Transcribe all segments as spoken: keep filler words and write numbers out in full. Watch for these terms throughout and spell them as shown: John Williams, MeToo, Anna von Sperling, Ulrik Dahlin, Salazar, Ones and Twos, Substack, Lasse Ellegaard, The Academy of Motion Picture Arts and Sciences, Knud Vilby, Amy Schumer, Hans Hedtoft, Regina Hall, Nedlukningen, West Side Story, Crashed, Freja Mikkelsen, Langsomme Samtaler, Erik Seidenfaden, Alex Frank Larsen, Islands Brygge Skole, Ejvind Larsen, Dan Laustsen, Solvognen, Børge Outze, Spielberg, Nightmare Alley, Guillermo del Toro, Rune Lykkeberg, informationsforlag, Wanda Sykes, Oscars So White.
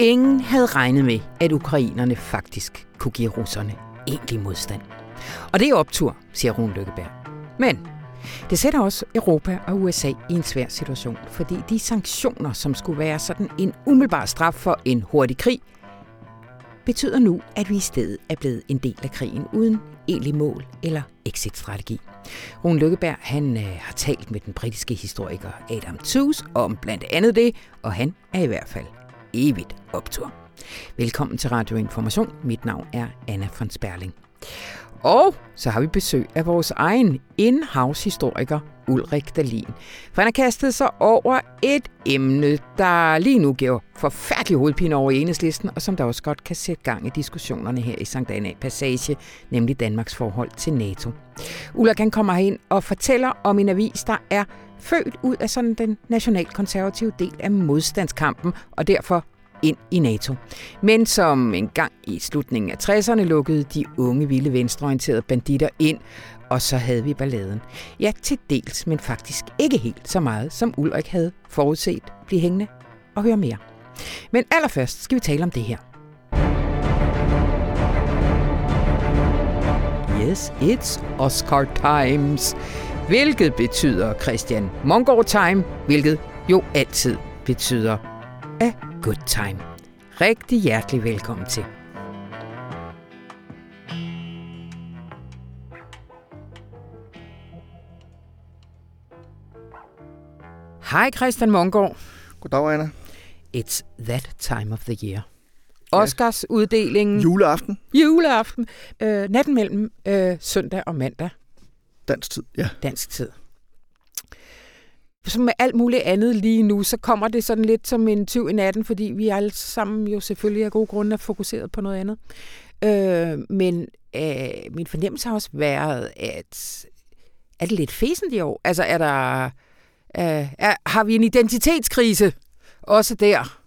Ingen havde regnet med, at ukrainerne faktisk kunne give russerne egentlig modstand. Og det er optur, siger Rune Lykkeberg. Men det sætter også Europa og U S A i en svær situation, fordi de sanktioner, som skulle være sådan en umiddelbar straf for en hurtig krig, betyder nu, at vi i stedet er blevet en del af krigen uden egentlig mål eller exit-strategi. Rune Lykkeberg han, øh, har talt med den britiske historiker Adam Tooze om blandt andet det, og han er i hvert fald evigt optur. Velkommen til Radio Information. Mit navn er Anna von Sperling. Og så har vi besøg af vores egen in-house historiker Ulrik Dahlin. For han har kastet sig over et emne, der lige nu giver forfærdelig hovedpine over i Enhedslisten, og som der også godt kan sætte gang i diskussionerne her i Sankt Anna Passage, nemlig Danmarks forhold til NATO. Ulrik han kommer herind og fortæller om en avis, der er født ud af sådan den nationalkonservative del af modstandskampen, og derfor ind i NATO. Men som engang i slutningen af tresserne lukkede de unge, vilde, venstreorienterede banditter ind, og så havde vi balladen. Ja, til dels, men faktisk ikke helt så meget, som Ulrik havde forudset. Bliv hængende og høre mere. Men allerførst skal vi tale om det her. Yes, it's Oscar times. Hvilket betyder Christian Monggaard time, hvilket jo altid betyder af Good Time. Rigtig hjertelig velkommen til. Hej Christian Monggaard. Goddag, Anna. It's that time of the year. Oscars uddelingen. Juleaften. Juleaften. Øh, natten mellem øh, søndag og mandag. Dansk tid, ja. Dansk tid. Som med alt muligt andet lige nu, så kommer det sådan lidt som en tyv i natten, fordi vi alle sammen jo selvfølgelig af gode grunde er fokuseret på noget andet. Øh, men øh, min fornemmelse har også været, at er det lidt fesent i år? Altså er der, øh, er, har vi en identitetskrise også der?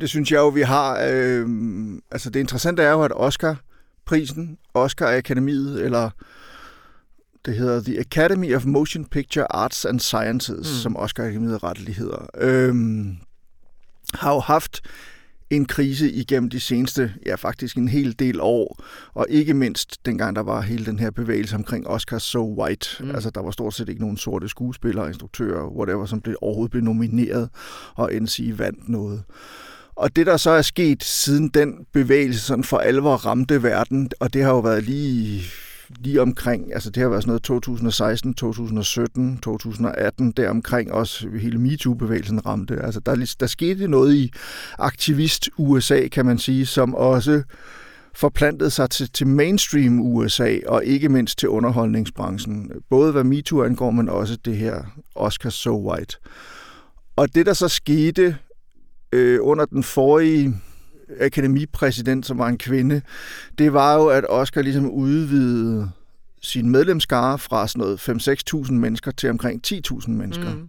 Det synes jeg jo, vi har. Øh, altså det interessante er jo, at Oscar-prisen, Oscar-akademiet eller det hedder The Academy of Motion Picture Arts and Sciences, mm. som Oscar-akademiet retteligt hedder, øhm, har jo haft en krise igennem de seneste, ja faktisk en hel del år, og ikke mindst dengang der var hele den her bevægelse omkring Oscars So White. Mm. Altså der var stort set ikke nogen sorte skuespillere, instruktører, whatever, som blev, overhovedet blev nomineret, og N C vandt noget. Og det, der så er sket siden den bevægelse sådan for alvor ramte verden, og det har jo været lige... lige omkring, altså det har været sådan noget to tusind og seksten, to tusind og sytten, to tusind og atten, deromkring også hele MeToo-bevægelsen ramte. Altså der, der skete noget i aktivist-U S A, kan man sige, som også forplantede sig til, til mainstream-U S A, og ikke mindst til underholdningsbranchen. Både hvad MeToo angår, men også det her Oscars So White. Og det, der så skete øh, under den forrige akademipræsident, som var en kvinde, det var jo, at Oscar ligesom udvidede sin medlemsskare fra sådan noget fem til seks tusind mennesker til omkring ti tusind mennesker. Mm.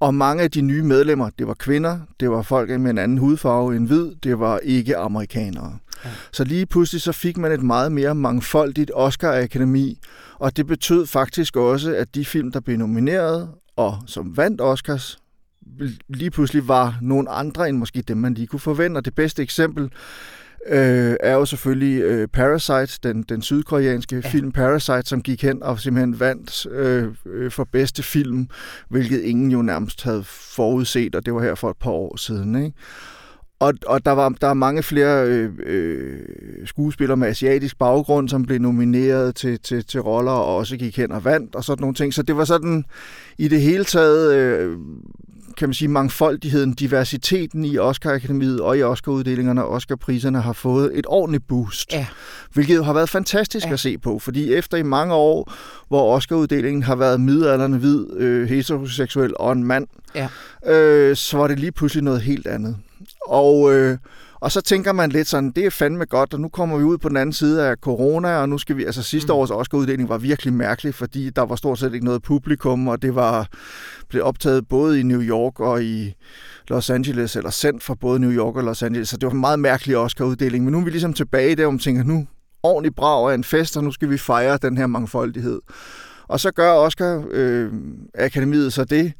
Og mange af de nye medlemmer, det var kvinder, det var folk med en anden hudfarve end hvid, det var ikke amerikanere. Ja. Så lige pludselig så fik man et meget mere mangfoldigt Oscar-akademi, og det betød faktisk også, at de film, der blev nomineret og som vandt Oscars, lige pludselig var nogen andre end måske dem, man lige kunne forvente. Og det bedste eksempel øh, er jo selvfølgelig øh, Parasite, den, den sydkoreanske ja. film Parasite, som gik hen og simpelthen vandt øh, øh, for bedste film, hvilket ingen jo nærmest havde forudset, og det var her for et par år siden, ikke? Og, og der, var, der er mange flere øh, øh, skuespillere med asiatisk baggrund, som blev nomineret til, til, til roller og også gik hen og vandt og sådan nogle ting. Så det var sådan i det hele taget, øh, kan man sige, mangfoldigheden, diversiteten i Oscar-akademiet og i Oscar-uddelingerne og Oscar-priserne har fået et ordentligt boost. Ja. Hvilket har været fantastisk ja. at se på, fordi efter i mange år, hvor Oscar-uddelingen har været midaldrende hvid, øh, heteroseksuel og en mand, ja. øh, så var det lige pludselig noget helt andet. Og, øh, og så tænker man lidt sådan, det er fandme godt, og nu kommer vi ud på den anden side af corona, og nu skal vi, altså sidste års Oscar-uddeling var virkelig mærkelig, fordi der var stort set ikke noget publikum, og det var blev optaget både i New York og i Los Angeles, eller sendt fra både New York og Los Angeles, så det var en meget mærkelig Oscar-uddeling, men nu er vi ligesom tilbage der, hvor man tænker, nu ordentligt brav af en fest, og nu skal vi fejre den her mangfoldighed. Og så gør Oscar-akademiet øh, så det,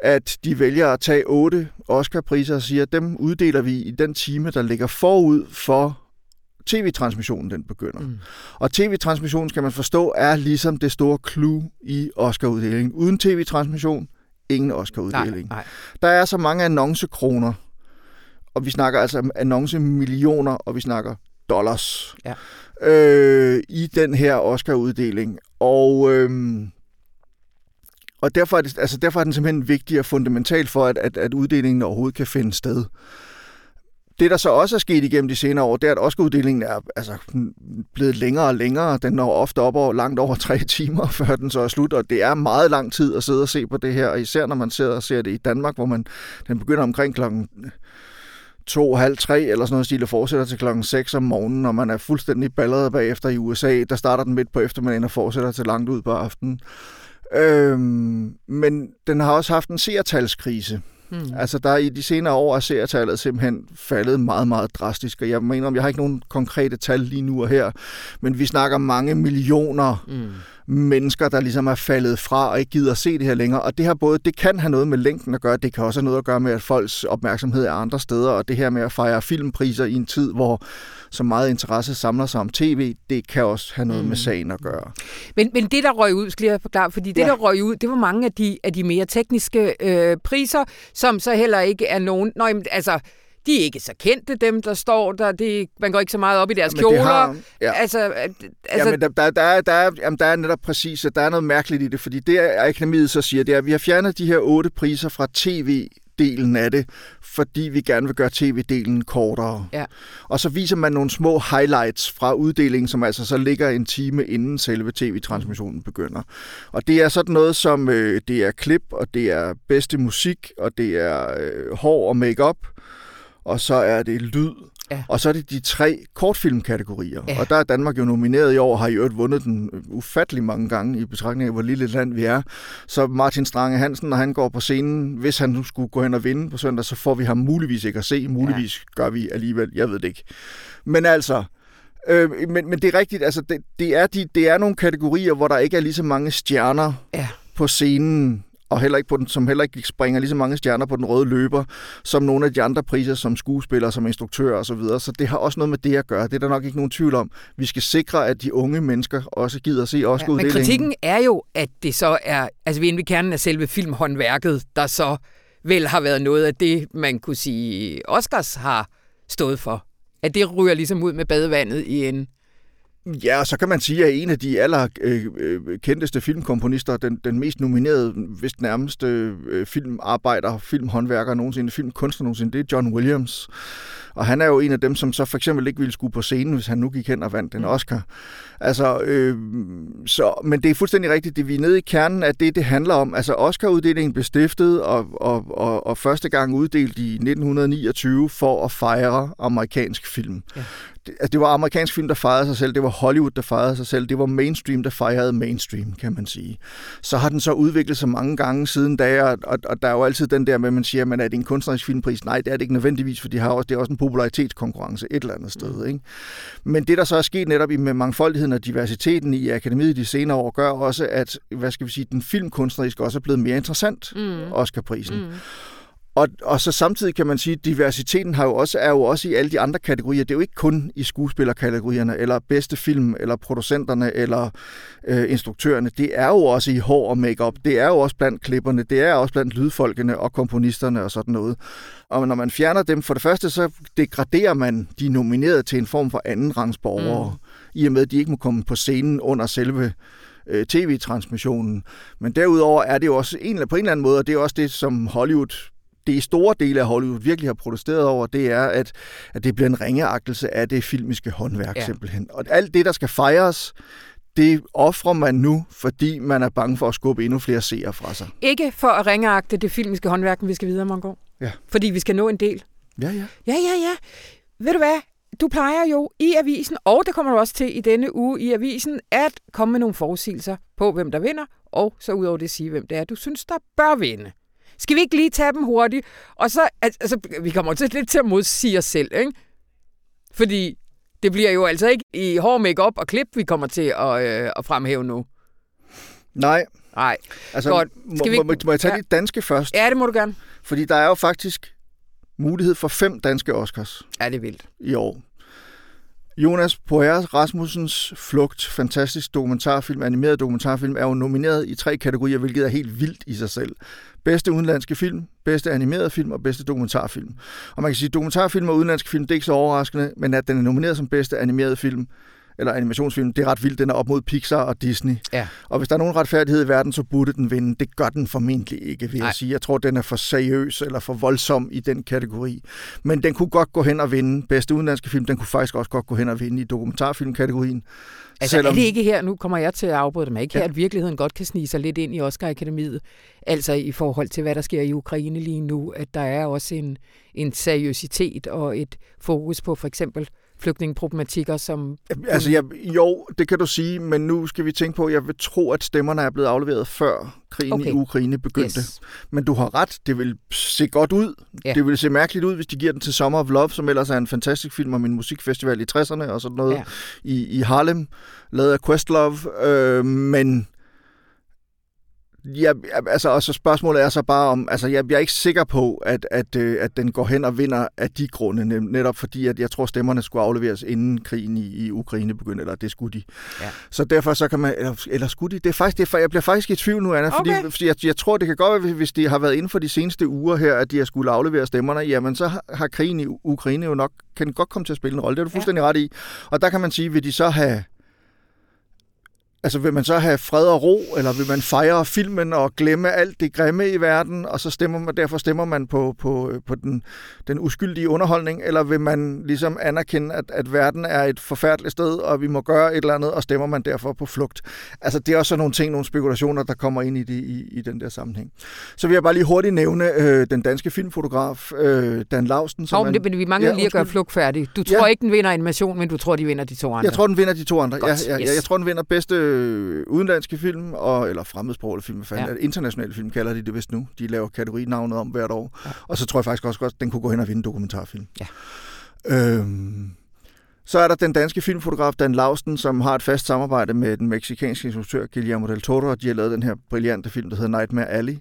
at de vælger at tage otte Oscar-priser og siger, at dem uddeler vi i den time, der ligger forud for tv-transmissionen, den begynder. Mm. Og tv-transmissionen, skal man forstå, er ligesom det store clue i Oscar-uddelingen. Uden tv-transmission, ingen Oscar-uddeling. Nej, nej. Der er så mange annoncekroner, og vi snakker altså annoncemillioner, og vi snakker dollars, ja. øh, i den her Oscar-uddeling. Og... Øh, Og derfor er, det, altså derfor er den simpelthen vigtig og fundamental for, at, at, at uddelingen overhovedet kan finde sted. Det, der så også er sket igennem de senere år, det er, at Oscar-uddelingen er altså, blevet længere og længere. Den når ofte op over, langt over tre timer, før den så er slut, og det er meget lang tid at sidde og se på det her. Og især når man sidder og ser det i Danmark, hvor man, den begynder omkring klokken to, halv tre eller sådan noget stil, og fortsætter til klokken seks om morgenen, og man er fuldstændig balleret bagefter i U S A. Der starter den midt på eftermiddagen og fortsætter til langt ud på aftenen. Øhm, men den har også haft en seertalskrise. Hmm. Altså der i de senere år er seertallet simpelthen faldet meget, meget drastisk, og jeg mener om, jeg har ikke nogen konkrete tal lige nu og her, men vi snakker mange millioner hmm. mennesker, der ligesom er faldet fra og ikke gider at se det her længere, og det her både, det kan have noget med længden at gøre, det kan også have noget at gøre med, at folks opmærksomhed er andre steder, og det her med at fejre filmpriser i en tid, hvor så meget interesse samler sig om tv, det kan også have noget mm. med sagen at gøre. Men, men det, der røg ud, skal jeg forklare, fordi det, ja. der røg ud, det var mange af de, af de mere tekniske øh, priser, som så heller ikke er nogen... Nå, jamen, altså, de er ikke så kendte, dem, der står der. Det, man går ikke så meget op i deres jamen, kjoler. Har, ja. Altså, altså... Jamen, der, der, der, der, jamen, der er netop præcis, at der er noget mærkeligt i det, fordi det, Akademiet så siger, det er, at vi har fjernet de her otte priser fra tv delen af det, fordi vi gerne vil gøre tv-delen kortere. Ja. Og så viser man nogle små highlights fra uddelingen, som altså så ligger en time inden selve tv-transmissionen begynder. Og det er sådan noget som, øh, det er klip, og det er bedste musik, og det er øh, hår og make-up, og så er det lyd. Ja. Og så er det de tre kortfilmkategorier. Ja. Og der er Danmark jo nomineret i år, har i øvrigt vundet den ufattelig mange gange i betragtning af, hvor lille et land vi er. Så Martin Strange-Hansen, når han går på scenen, hvis han nu skulle gå hen og vinde på søndag, så får vi ham muligvis ikke at se. Muligvis ja. gør vi alligevel, jeg ved det ikke. Men altså... Øh, men, men det er rigtigt, altså det, det, er de, det er nogle kategorier, hvor der ikke er lige så mange stjerner ja. på scenen, og heller ikke på den, som heller ikke springer lige så mange stjerner på den røde løber, som nogle af de andre priser, som skuespillere, som instruktører osv. Så, så det har også noget med det at gøre. Det er der nok ikke nogen tvivl om. Vi skal sikre, at de unge mennesker også gider at se Oscar-uddelingen. Ja, men kritikken er jo, at det så er, altså vi er inde ved kernen af selve filmhåndværket, der så vel har været noget af det, man kunne sige, Oscars har stået for. At det ryger ligesom ud med badevandet i en... Ja, og så kan man sige, at en af de aller øh, kendteste filmkomponister, den, den mest nominerede, vist nærmest øh, filmarbejder, filmhåndværker nogensinde, filmkunstner nogensinde, det er John Williams. Og han er jo en af dem, som så for eksempel ikke ville skulle på scenen, hvis han nu gik hen og vandt en Oscar. Altså, øh, så, men det er fuldstændig rigtigt, det vi er nede i kernen af det, det handler om. Altså, Oscar-uddelingen blev stiftet og, og, og, og første gang uddelt i nitten niogtyve for at fejre amerikansk film. Ja. Det var amerikansk film, der fejrede sig selv, det var Hollywood, der fejrede sig selv, det var mainstream, der fejrede mainstream, kan man sige. Så har den så udviklet sig mange gange siden da, og, og, og der er jo altid den der med, at man siger, at er det en kunstnerisk filmpris? Nej, det er det ikke nødvendigvis, for de har også, det er også en popularitetskonkurrence et eller andet sted. Ikke? Men det, der så er sket netop med mangfoldigheden og diversiteten i akademiet de senere år, gør også, at hvad skal vi sige, den filmkunstneriske også er blevet mere interessant, mm. Oscarprisen. Mm. Og, og så samtidig kan man sige, at diversiteten har jo også, er jo også i alle de andre kategorier. Det er jo ikke kun i skuespillerkategorierne, eller bedste film, eller producenterne, eller øh, instruktørerne. Det er jo også i hår og makeup. Det er jo også blandt klipperne. Det er også blandt lydfolkene og komponisterne og sådan noget. Og når man fjerner dem, for det første, så degraderer man de nominerede til en form for andenrangsborgere, mm. i og med, at de ikke må komme på scenen under selve tv-transmissionen. Men derudover er det jo også en, på en eller anden måde, og det er også det, som Hollywood... Det i store dele af Hollywood virkelig har protesteret over, det er, at, at det bliver en ringeagtelse af det filmiske håndværk, ja. simpelthen. Og alt det, der skal fejres, det offrer man nu, fordi man er bange for at skubbe endnu flere seere fra sig. Ikke for at ringeagte det filmiske håndværk, men vi skal videre, Monggaard. Ja. Fordi vi skal nå en del. Ja, ja. Ja, ja, ja. Ved du hvad? Du plejer jo i avisen, og det kommer du også til i denne uge i avisen, at komme med nogle forudsigelser på, hvem der vinder, og så udover det sige, hvem det er, du synes, der bør vinde. Skal vi ikke lige tage dem hurtigt? Og så, altså, vi kommer også lidt til at modsige os selv, ikke? Fordi det bliver jo altså ikke i hård make-up og klip, vi kommer til at, øh, at fremhæve nu. Nej. Nej. Altså, godt. Må, vi... må, må jeg tage ja. de danske først? Ja, det må du gerne. Fordi der er jo faktisk mulighed for fem danske Oscars. Ja, det er vildt. I år. Jonas Poher Rasmussens Flugt, fantastisk dokumentarfilm, animeret dokumentarfilm, er jo nomineret i tre kategorier, hvilket er helt vildt i sig selv. Bedste udenlandske film, bedste animerede film og bedste dokumentarfilm. Og man kan sige, at dokumentarfilm og udenlandske film, det er ikke så overraskende, men at den er nomineret som bedste animerede film, eller animationsfilm, det er ret vildt. Den er op mod Pixar og Disney. Ja. Og hvis der er nogen retfærdighed i verden, så burde den vinde. Det gør den formentlig ikke, vil jeg sige. Jeg tror, den er for seriøs eller for voldsom i den kategori. Men den kunne godt gå hen og vinde. Bedste udenlandske film, den kunne faktisk også godt gå hen og vinde i dokumentarfilmkategorien. Altså selvom... er det ikke her, nu kommer jeg til at afbryde dem, ikke her, ja. at virkeligheden godt kan snige sig lidt ind i Oscar-akademiet, altså i forhold til, hvad der sker i Ukraine lige nu, at der er også en, en seriøsitet og et fokus på for eksempel flygtningeproblematikker, som... Altså, ja, jo, det kan du sige, men nu skal vi tænke på, at jeg vil tro, at stemmerne er blevet afleveret før krigen okay. i Ukraine begyndte. Yes. Men du har ret, det vil se godt ud. Yeah. Det vil se mærkeligt ud, hvis de giver den til Summer of Love, som ellers er en fantastisk film om en musikfestival i tresserne og sådan noget yeah. i, i Harlem, lavet af Questlove. Øh, men... Ja, altså, og så spørgsmålet er så bare om, altså jeg, jeg er ikke sikker på, at, at, at den går hen og vinder af de grunde, netop fordi, at jeg tror, stemmerne skulle afleveres inden krigen i, i Ukraine begyndte, eller det skulle de. Ja. Så derfor så kan man, eller, eller skulle de, det er faktisk, det er, jeg bliver faktisk i tvivl nu, Anna, okay. fordi, fordi jeg, jeg tror, det kan godt være, hvis det har været inden for de seneste uger her, at de har skulle aflevere stemmerne, jamen så har krigen i Ukraine jo nok, kan den godt komme til at spille en rolle, det er du fuldstændig ja. ret i. Og der kan man sige, vil de så have... Altså vil man så have fred og ro, eller vil man fejre filmen og glemme alt det grimme i verden, og så stemmer man, derfor stemmer man på, på, på den, den uskyldige underholdning, eller vil man ligesom anerkende, at, at verden er et forfærdeligt sted, og vi må gøre et eller andet, og stemmer man derfor på flugt. Altså det er også sådan nogle ting, nogle spekulationer, der kommer ind i, det, i, i den der sammenhæng. Så vil jeg bare lige hurtigt nævne øh, den danske filmfotograf, øh, Dan Laustsen. Som Nå, men, det, men vi mangler ja, lige at gøre Flugt færdig. Du tror ja. ikke, den vinder animation, men du tror, de vinder de to andre. Jeg tror, den vinder de to andre. Godt, ja, ja, yes. Jeg tror, den vinder bedste udenlandske film, og, eller fremmedsprogede film, ja. internationale film kalder de det vist nu. De laver kategorinavnet om hvert år. Ja. Og så tror jeg faktisk også godt, den kunne gå hen og vinde dokumentarfilm. Ja. Øhm, så er der den danske filmfotograf Dan Laustsen, som har et fast samarbejde med den mexicanske instruktør Guillermo del Toro, og de har lavet den her brillante film, der hedder Nightmare Alley.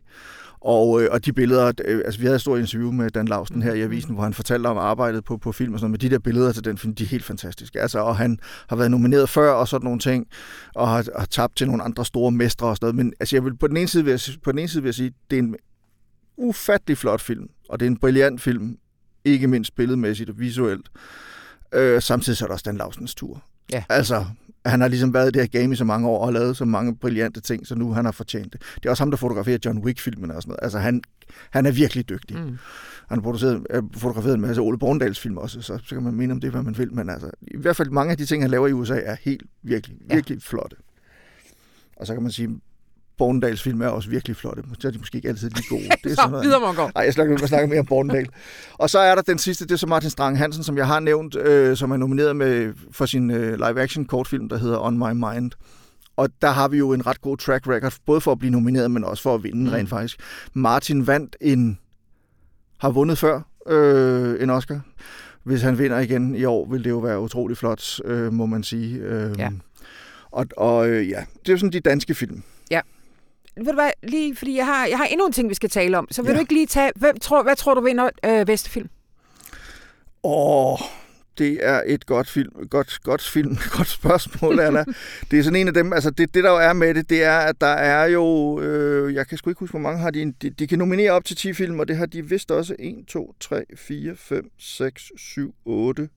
Og, øh, og de billeder, øh, altså vi havde et stort interview med Dan Laustsen her i avisen, hvor han fortalte om arbejdet på, på film og sådan noget, men de der billeder til den film, de er helt fantastiske. Altså, og han har været nomineret før og sådan nogle ting, og har, har tabt til nogle andre store mestre og sådan noget. Men altså, jeg vil, på den ene side vil jeg, på den ene side vil jeg sige, det er en ufattelig flot film, og det er en brilliant film, ikke mindst billedmæssigt og visuelt. Øh, samtidig så er der også Dan Laustens tur. Ja. Altså... Han har ligesom været i det her game i så mange år og lavet så mange brillante ting, så nu han har fortjent det. Det er også ham, der fotograferer John Wick-filmen og sådan noget. Altså, han, han er virkelig dygtig. Mm. Han har fotograferet en masse Ole Borndals film også, så, så kan man mene om det, hvad man vil. Men altså, i hvert fald mange af de ting, han laver i U S A, er helt virkelig, virkelig ja. flotte. Og så kan man sige, Borndals film er også virkelig flotte. Så er de måske ikke altid lige gode. Det er sådan noget. Videre, Monggaard. Nej, jeg snakker, snakker mere om Borndal. Og så er der den sidste, det er så Martin Strange-Hansen, som jeg har nævnt, øh, som er nomineret med, for sin øh, live-action-kortfilm, der hedder On My Mind. Og der har vi jo en ret god track record, både for at blive nomineret, men også for at vinde mm. rent faktisk. Martin vandt en... har vundet før øh, en Oscar. Hvis han vinder igen i år, vil det jo være utrolig flot, øh, må man sige. Øh, ja. Og, og øh, ja, det er jo sådan de danske film. Ja. Ved du hvad, lige fordi jeg har, jeg har endnu en ting, vi skal tale om, så vil ja. du ikke lige tage, hvem tror, hvad tror du vinder øh, bedste film? Åh, oh, det er et godt film, godt, godt film, godt spørgsmål, Anna. Det er sådan en af dem, altså det, det der jo er med det, det er, at der er jo, øh, jeg kan sgu ikke huske, hvor mange har de, de, de kan nominere op til ti film, og det har de vist også, en, to, tre, fire, fem, seks, syv, otte,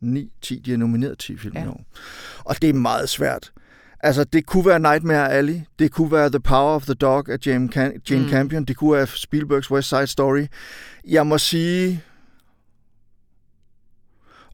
ni, ti, de har nomineret ti film ja. i år. Og det er meget svært. Altså, det kunne være Nightmare Alley, det kunne være The Power of the Dog af Jane, Can- Jane mm. Campion, det kunne være Spielbergs West Side Story. Jeg må sige...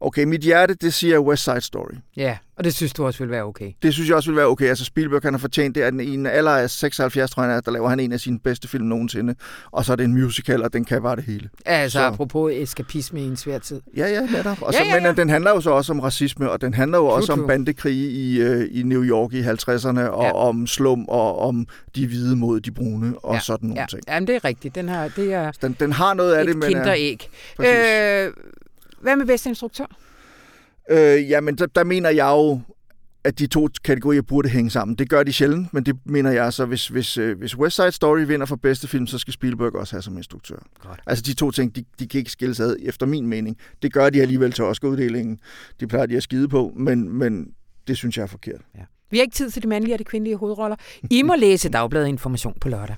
Okay, mit hjerte, det siger West Side Story. Ja, yeah, og det synes du også vil være okay. Det synes jeg også vil være okay. Altså, Spielberg, han har fortjent det, at den ene alder af seksoghalvfjerds, tror jeg, der laver han en af sine bedste film nogensinde. Og så er det en musical, og den kan bare det hele. Altså, så. Apropos eskapisme i en svær tid. Ja, ja, netop. Og så, ja, ja, ja. Men den handler jo så også om racisme, og den handler jo true, også true. om bandekrige i, øh, i New York i halvtredserne, og ja. om slum, og om de hvide mod de brune, og ja. sådan nogle ja. ting. Jamen, det er rigtigt. Den har, det er den, den har noget af det, men... Et kinderæg. Hvad med bedste instruktør? Øh, jamen, der, der mener jeg jo, at de to kategorier burde hænge sammen. Det gør de sjældent, men det mener jeg så, hvis, hvis, hvis West Side Story vinder for bedste film, så skal Spielberg også have som instruktør. Godt. Altså de to ting, de, de kan ikke skilles ad, efter min mening. Det gør de alligevel til Oscar-uddelingen. Det plejer de at skide på, men, men det synes jeg er forkert. Ja. Vi har ikke tid til de mandlige og de kvindelige hovedroller. I må læse Dagbladet Information på lørdag.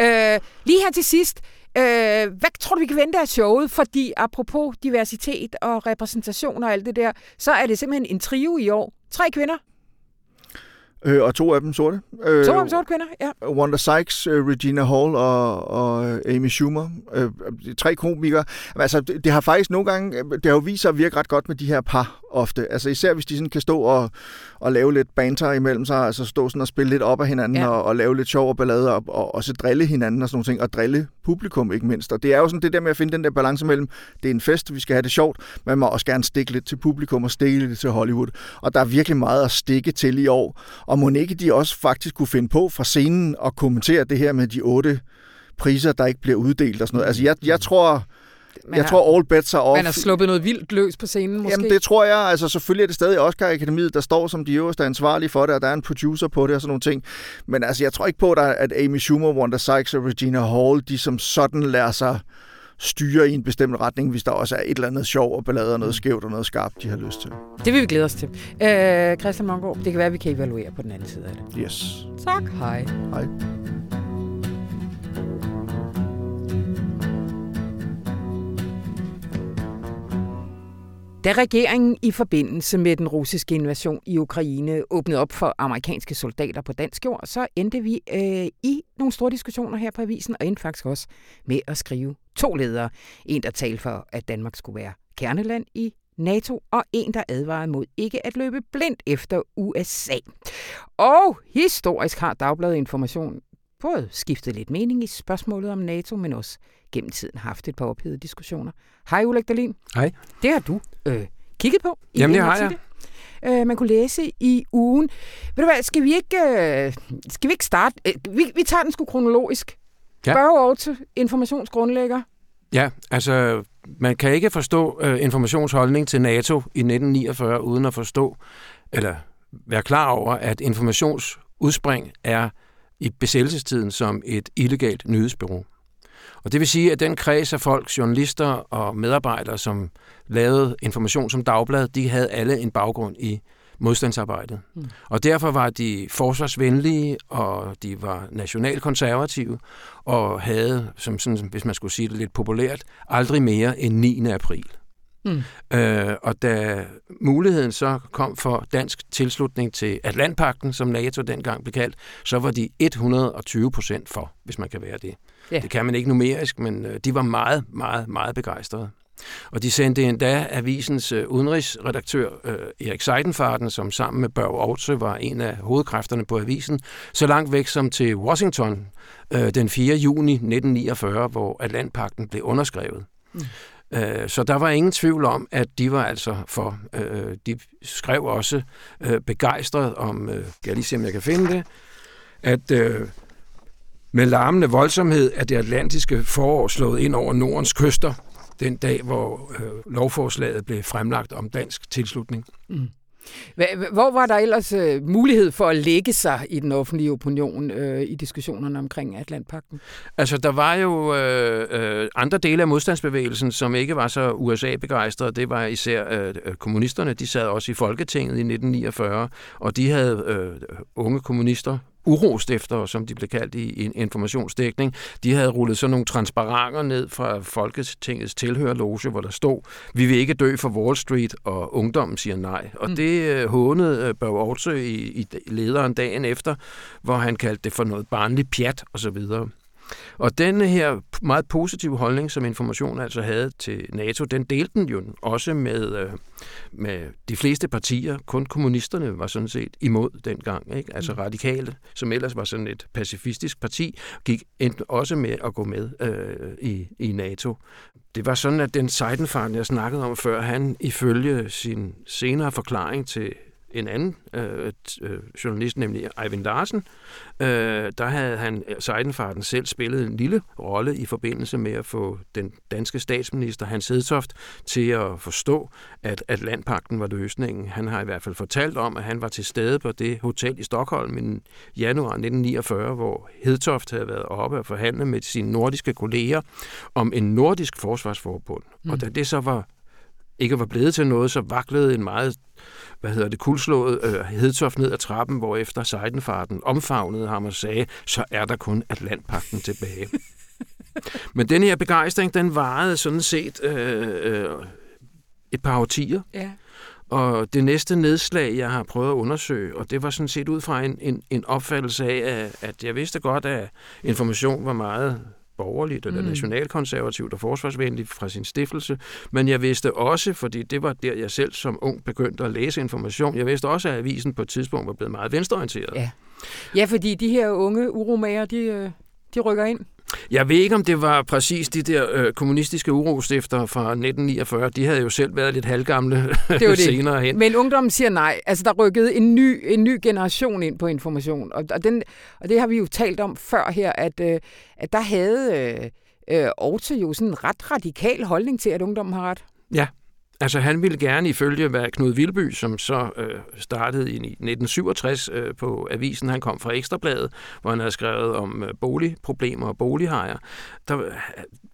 Øh, lige her til sidst, øh, hvad tror du, vi kan vente af showet? Fordi apropos diversitet og repræsentation og alt det der, så er det simpelthen en trio i år. Tre kvinder. Øh, og to af dem sorte. Øh, to af dem sorte kvinder, ja. Wanda Sykes, Regina Hall og, og Amy Schumer. Øh, tre komikere. Altså, det, det har faktisk nogle gange, det har jo vist sig at virke ret godt med de her par ofte. Altså, især hvis de sådan kan stå og, og lave lidt banter imellem sig, altså stå sådan og spille lidt op af hinanden, ja. og, og lave lidt sjov og ballade, og, og, og så drille hinanden og sådan nogle ting, og drille publikum ikke mindst. Og det er jo sådan det der med at finde den der balance mellem, det er en fest, vi skal have det sjovt, men man må også gerne stikke lidt til publikum og stikke lidt til Hollywood. Og der er virkelig meget at stikke til i år. Og mon ikke de også faktisk kunne finde på fra scenen at kommentere det her med de otte priser, der ikke bliver uddelt og sådan noget. Altså jeg, jeg tror... Man jeg har, tror all bets are off. Man har sluppet noget vildt løs på scenen måske. Jamen det tror jeg. Altså selvfølgelig er det stadig Oscar-akademiet, der står som de øverste ansvarlige for det, og der er en producer på det og sådan nogle ting. Men altså jeg tror ikke på, at Amy Schumer, Wanda Sykes og Regina Hall, de som sådan lader sig styre i en bestemt retning, hvis der også er et eller andet sjov og ballader, noget skævt og noget skarpt, de har lyst til. Det vil vi glæde os til. Øh, Christian Monggaard, det kan være, at vi kan evaluere på den anden side af det. Yes. Tak. Hej. Hej. Da regeringen i forbindelse med den russiske invasion i Ukraine åbnede op for amerikanske soldater på dansk jord, så endte vi øh, i nogle store diskussioner her på avisen, og endte faktisk også med at skrive to ledere. En, der talte for, at Danmark skulle være kerneland i NATO, og en, der advarede mod ikke at løbe blindt efter U S A. Og historisk har Dagbladet Information både skiftet lidt mening i spørgsmålet om NATO, men også gennem tiden haft et par ophedede diskussioner. Hej Ulrik Dahlin. Hej. Det har du øh, kigget på. I Jamen det har jeg. Øh, man kunne læse i ugen. Ved du hvad, skal vi ikke, øh, skal vi ikke starte? Øh, vi, vi tager den sgu kronologisk. Ja. Børge Outze, informationsgrundlægger. Ja, altså man kan ikke forstå øh, informationsholdning til NATO i nitten niogfyrre uden at forstå, eller være klar over, at informationsudspring er i besættelsestiden som et illegalt nyhedsbureau. Og det vil sige, at den kreds af folk, journalister og medarbejdere, som lavede Information som dagblad, de havde alle en baggrund i modstandsarbejdet. Mm. Og derfor var de forsvarsvenlige, og de var nationalkonservative, og havde, som sådan, hvis man skulle sige det lidt populært, aldrig mere end niende april. Mm. Øh, og da muligheden så kom for dansk tilslutning til Atlantpagten, som NATO dengang blev kaldt, så var de et hundrede og tyve procent for, hvis man kan være det. Yeah. Det kan man ikke numerisk, men de var meget, meget, meget begejstrede. Og de sendte endda avisens udenrigsredaktør Erik Seidenfaden, som sammen med Børge Outze var en af hovedkræfterne på avisen, så langt væk som til Washington den fjerde juni nitten niogfyrre, hvor Atlantpagten blev underskrevet. Mm. Så der var ingen tvivl om, at de var altså for. De skrev også begejstret om, jeg kan lige se, om jeg kan finde det, at med larmende voldsomhed er det atlantiske forår slået ind over Nordens kyster, den dag, hvor lovforslaget blev fremlagt om dansk tilslutning. Mm. Hvor var der ellers øh, mulighed for at lægge sig i den offentlige opinion øh, i diskussionerne omkring Atlantpagten? Altså, der var jo øh, øh, andre dele af modstandsbevægelsen, som ikke var så U S A-begejstrede. Det var især øh, kommunisterne. De sad også i Folketinget i nitten niogfyrre, og de havde øh, unge kommunister, urostifter, som de blev kaldt i en informationsdækning. De havde rullet sådan nogle transparenter ned fra Folketingets tilhørerloge, hvor der stod, vi vil ikke dø for Wall Street, og ungdommen siger nej. Og mm. det hånede Børge Outze i, i lederen dagen efter, hvor han kaldte det for noget barnligt pjat osv. Og den her meget positive holdning, som Information altså havde til NATO, den delte den jo også med, med de fleste partier. Kun kommunisterne var sådan set imod dengang, ikke? Altså radikale, som ellers var sådan et pacifistisk parti, gik også med at gå med øh, i, i NATO. Det var sådan, at den Seidenfaden, jeg snakkede om før, han ifølge sin senere forklaring til en anden øh, øh, journalist, nemlig Ejvind Larsen. Øh, der havde han, Seidenfaden selv, spillet en lille rolle i forbindelse med at få den danske statsminister, Hans Hedtoft, til at forstå, at Atlantpagten var løsningen. Han har i hvert fald fortalt om, at han var til stede på det hotel i Stockholm i januar nitten niogfyrre, hvor Hedtoft havde været oppe og forhandle med sine nordiske kolleger om en nordisk forsvarsforbund. Mm. Og da det så var ikke var blevet til noget, så vaklede en meget, hvad hedder det, kuldslået øh, Hedtoft ned ad trappen, hvorefter Seidenfaden omfavnede ham og sagde, så er der kun Atlantpagten tilbage. Men denne her begejstring, den varede sådan set øh, øh, et par årtier. Ja. Og det næste nedslag, jeg har prøvet at undersøge, og det var sådan set ud fra en, en, en opfattelse af, at jeg vidste godt, at Information var meget borgerligt eller mm. nationalkonservativt og forsvarsvenligt fra sin stiftelse, men jeg vidste også, fordi det var der, jeg selv som ung begyndte at læse Information, jeg vidste også, at avisen på et tidspunkt var blevet meget venstreorienteret. Ja, ja, fordi de her unge uromager, de, de rykker ind. Jeg ved ikke, om det var præcis de der øh, kommunistiske urostifter fra nitten niogfyrre. De havde jo selv været lidt halvgamle senere hen. Men ungdommen siger nej. Altså, der rykkede en ny, en ny generation ind på Information. Og, og, den, og det har vi jo talt om før her, at, øh, at der havde øh, øh, Otto jo sådan en ret radikal holdning til, at ungdommen har ret. Ja. Altså, han ville gerne, ifølge hvad Knud Vilby, som så øh, startede i nitten syvogtres øh, på avisen, han kom fra Ekstrabladet, hvor han havde skrevet om øh, boligproblemer og bolighajer. Der,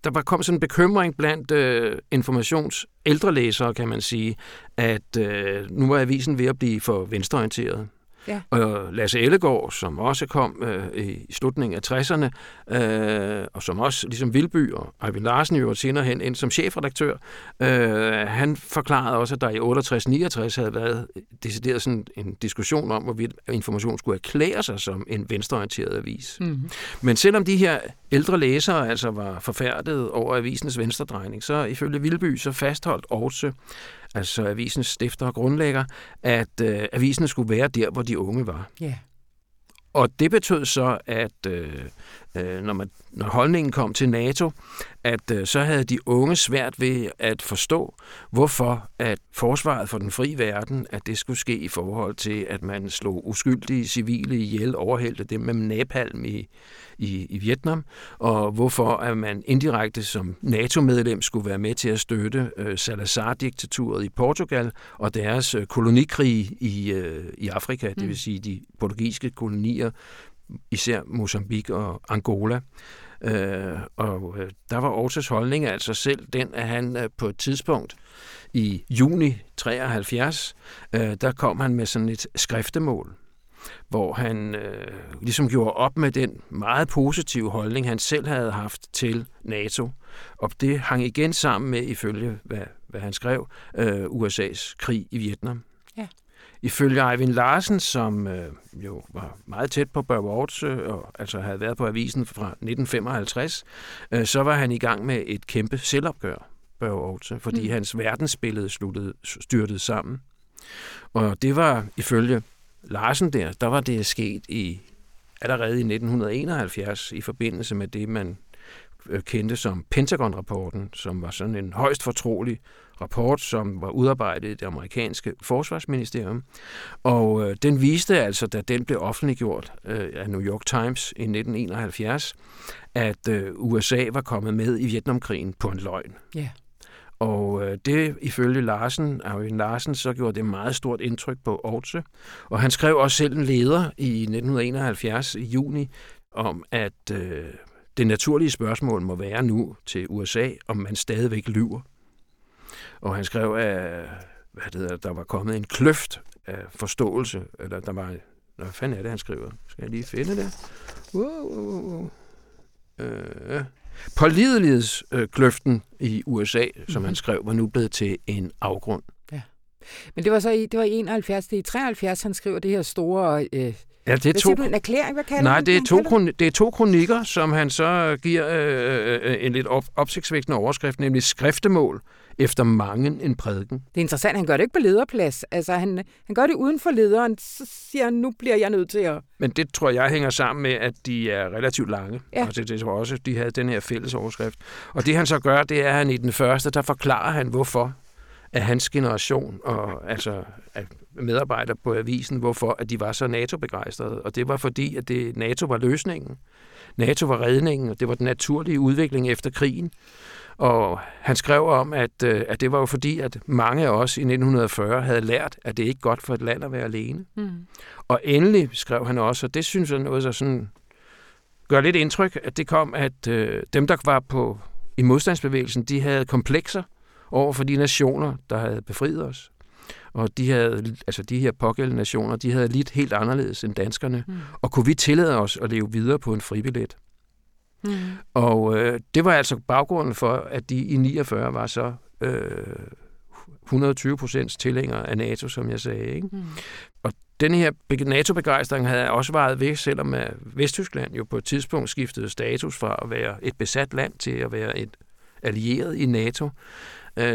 der var, kom sådan en bekymring blandt øh, Informations ældre læsere, kan man sige, at øh, nu var avisen ved at blive for venstreorienteret. Ja. Og Lasse Ellegaard, som også kom øh, i slutningen af tresserne, øh, og som også, ligesom Vilby og Ejvind Larsen jo senere hen ind som chefredaktør, øh, han forklarede også, at der i otteogtres niogtres havde været decideret sådan en diskussion om, hvorvidt Information skulle erklære sig som en venstreorienteret avis. Mm-hmm. Men selvom de her ældre læsere altså var forfærdet over avisens venstredrejning, så ifølge Vilby så fastholdt Outze, altså avisens stifter og grundlægger, at øh, avisen skulle være der, hvor de unge var. Yeah. Og det betød så, at øh, når, man, når holdningen kom til NATO, at øh, så havde de unge svært ved at forstå, hvorfor at forsvaret for den frie verden, at det skulle ske i forhold til, at man slog uskyldige civile ihjel, overhældte dem med napalm i, i, i Vietnam, og hvorfor at man indirekte som NATO-medlem skulle være med til at støtte øh, Salazar-diktaturet i Portugal og deres øh, kolonikrige i, øh, i Afrika, mm. det vil sige de portugisiske kolonier, især Mozambique og Angola. Øh, og øh, der var Outzes holdning altså selv den, at han øh, på et tidspunkt i juni treoghalvfjerds, øh, der kom han med sådan et skriftemål, hvor han øh, ligesom gjorde op med den meget positive holdning, han selv havde haft til NATO. Og det hang igen sammen med, ifølge hvad, hvad han skrev, øh, U S A's krig i Vietnam. Ja. Ifølge Ejvind Larsen, som øh, jo var meget tæt på Børge Outze, og altså havde været på avisen fra nitten femoghalvtreds, øh, så var han i gang med et kæmpe selvopgør, Børge Outze, fordi mm. hans verdensbillede sluttede, styrtede sammen. Og det var ifølge Larsen der, der var det sket i, allerede i nitten enoghalvfjerds i forbindelse med det, man kendte som Pentagon-rapporten, som var sådan en højst fortrolig rapport, som var udarbejdet i det amerikanske forsvarsministerium. Og øh, den viste altså, da den blev offentliggjort øh, af New York Times i nitten enoghalvfjerds, at øh, U S A var kommet med i Vietnamkrigen på en løgn. Yeah. Og øh, det, ifølge Larsen, Ejvind Larsen, så gjorde det meget stort indtryk på Outze. Og han skrev også selv en leder i nitten enoghalvfjerds i juni om, at øh, det naturlige spørgsmål må være nu til U S A, om man stadigvæk lyver. Og han skrev, at hvad det hedder, der var kommet en kløft af forståelse. Eller der var... Nå, hvad fanden er det, han skriver? Skal jeg lige finde det? Wow. Øh. Pålidelighedskløften i U S A, som mm-hmm. han skrev, var nu blevet til en afgrund. Ja. Men det var så i, det var i enoghalvfjerds, det er i treoghalvfjerds, han skriver det her store... Øh Ja, det er to, en erklæring, hvad nej, det er, to kronik, det er to kronikker, som han så giver øh, en lidt op, opsigtsvækkende overskrift, nemlig skriftemål efter mangen en prædiken. Det er interessant, han gør det ikke på lederplads. Altså, han, han gør det uden for lederen, så siger han, nu bliver jeg nødt til at... Men det tror jeg hænger sammen med, at de er relativt lange, ja. Og det, det tror jeg også, de havde den her fælles overskrift. Og det han så gør, det er, at han i den første, der forklarer han, hvorfor at hans generation, og altså... At medarbejdere på avisen, hvorfor at de var så NATO-begejstrede. Og det var fordi, at det, NATO var løsningen. NATO var redningen, og det var den naturlige udvikling efter krigen. Og han skrev om, at, at det var jo fordi, at mange af os i nitten fyrre havde lært, at det ikke er godt for et land at være alene. Mm. Og endelig skrev han også, og det synes jeg noget, så sådan gør lidt indtryk, at det kom, at øh, dem, der var på i modstandsbevægelsen, de havde komplekser over for de nationer, der havde befriet os. Og de havde, altså de her pågældende nationer, de havde lidt helt anderledes end danskerne. Mm. Og kunne vi tillade os at leve videre på en fribillet? Mm. Og øh, det var altså baggrunden for, at de i niogfyrre var så øh, et hundrede og tyve procent tilhængere af NATO, som jeg sagde. Ikke? Mm. Og den her NATO-begejstring havde også varet væk, selvom Vesttyskland jo på et tidspunkt skiftede status fra at være et besat land til at være et allieret i NATO.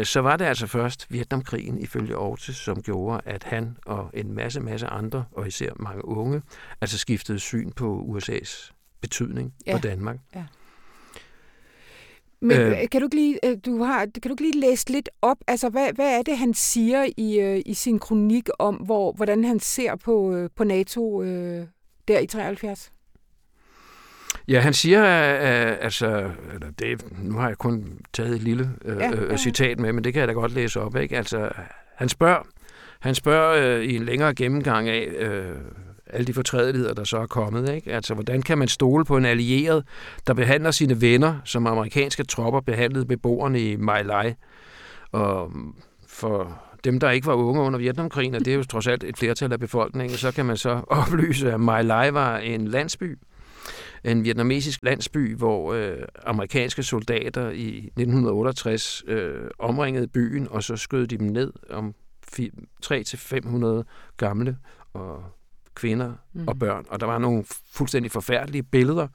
Så var det altså først Vietnamkrigen ifølge Outze, som gjorde, at han og en masse, masse andre, og især mange unge, altså skiftede syn på U S A's betydning ja. på Danmark. Ja. Men øh, kan du ikke lige, du har, kan du ikke lige læse lidt op, altså hvad, hvad er det, han siger i, i sin kronik om, hvor, hvordan han ser på, på NATO øh, der i treoghalvfjerds? Ja, han siger, øh, altså, det, nu har jeg kun taget et lille øh, ja, ja. citat med, men det kan jeg da godt læse op, ikke? Altså, han spørger, han spørger øh, i en længere gennemgang af øh, alle de fortrædeligheder, der så er kommet, ikke? Altså, hvordan kan man stole på en allieret, der behandler sine venner, som amerikanske tropper behandlede beboerne i My Lai? Og for dem, der ikke var unge under Vietnamkrigen, og det er jo trods alt et flertal af befolkningen, så kan man så oplyse, at My Lai var en landsby. En vietnamesisk landsby, hvor øh, amerikanske soldater i nitten otteogtres øh, omringede byen, og så skød de dem ned om tre til fem hundrede gamle og kvinder mm. og børn. Og der var nogle fuldstændig forfærdelige billeder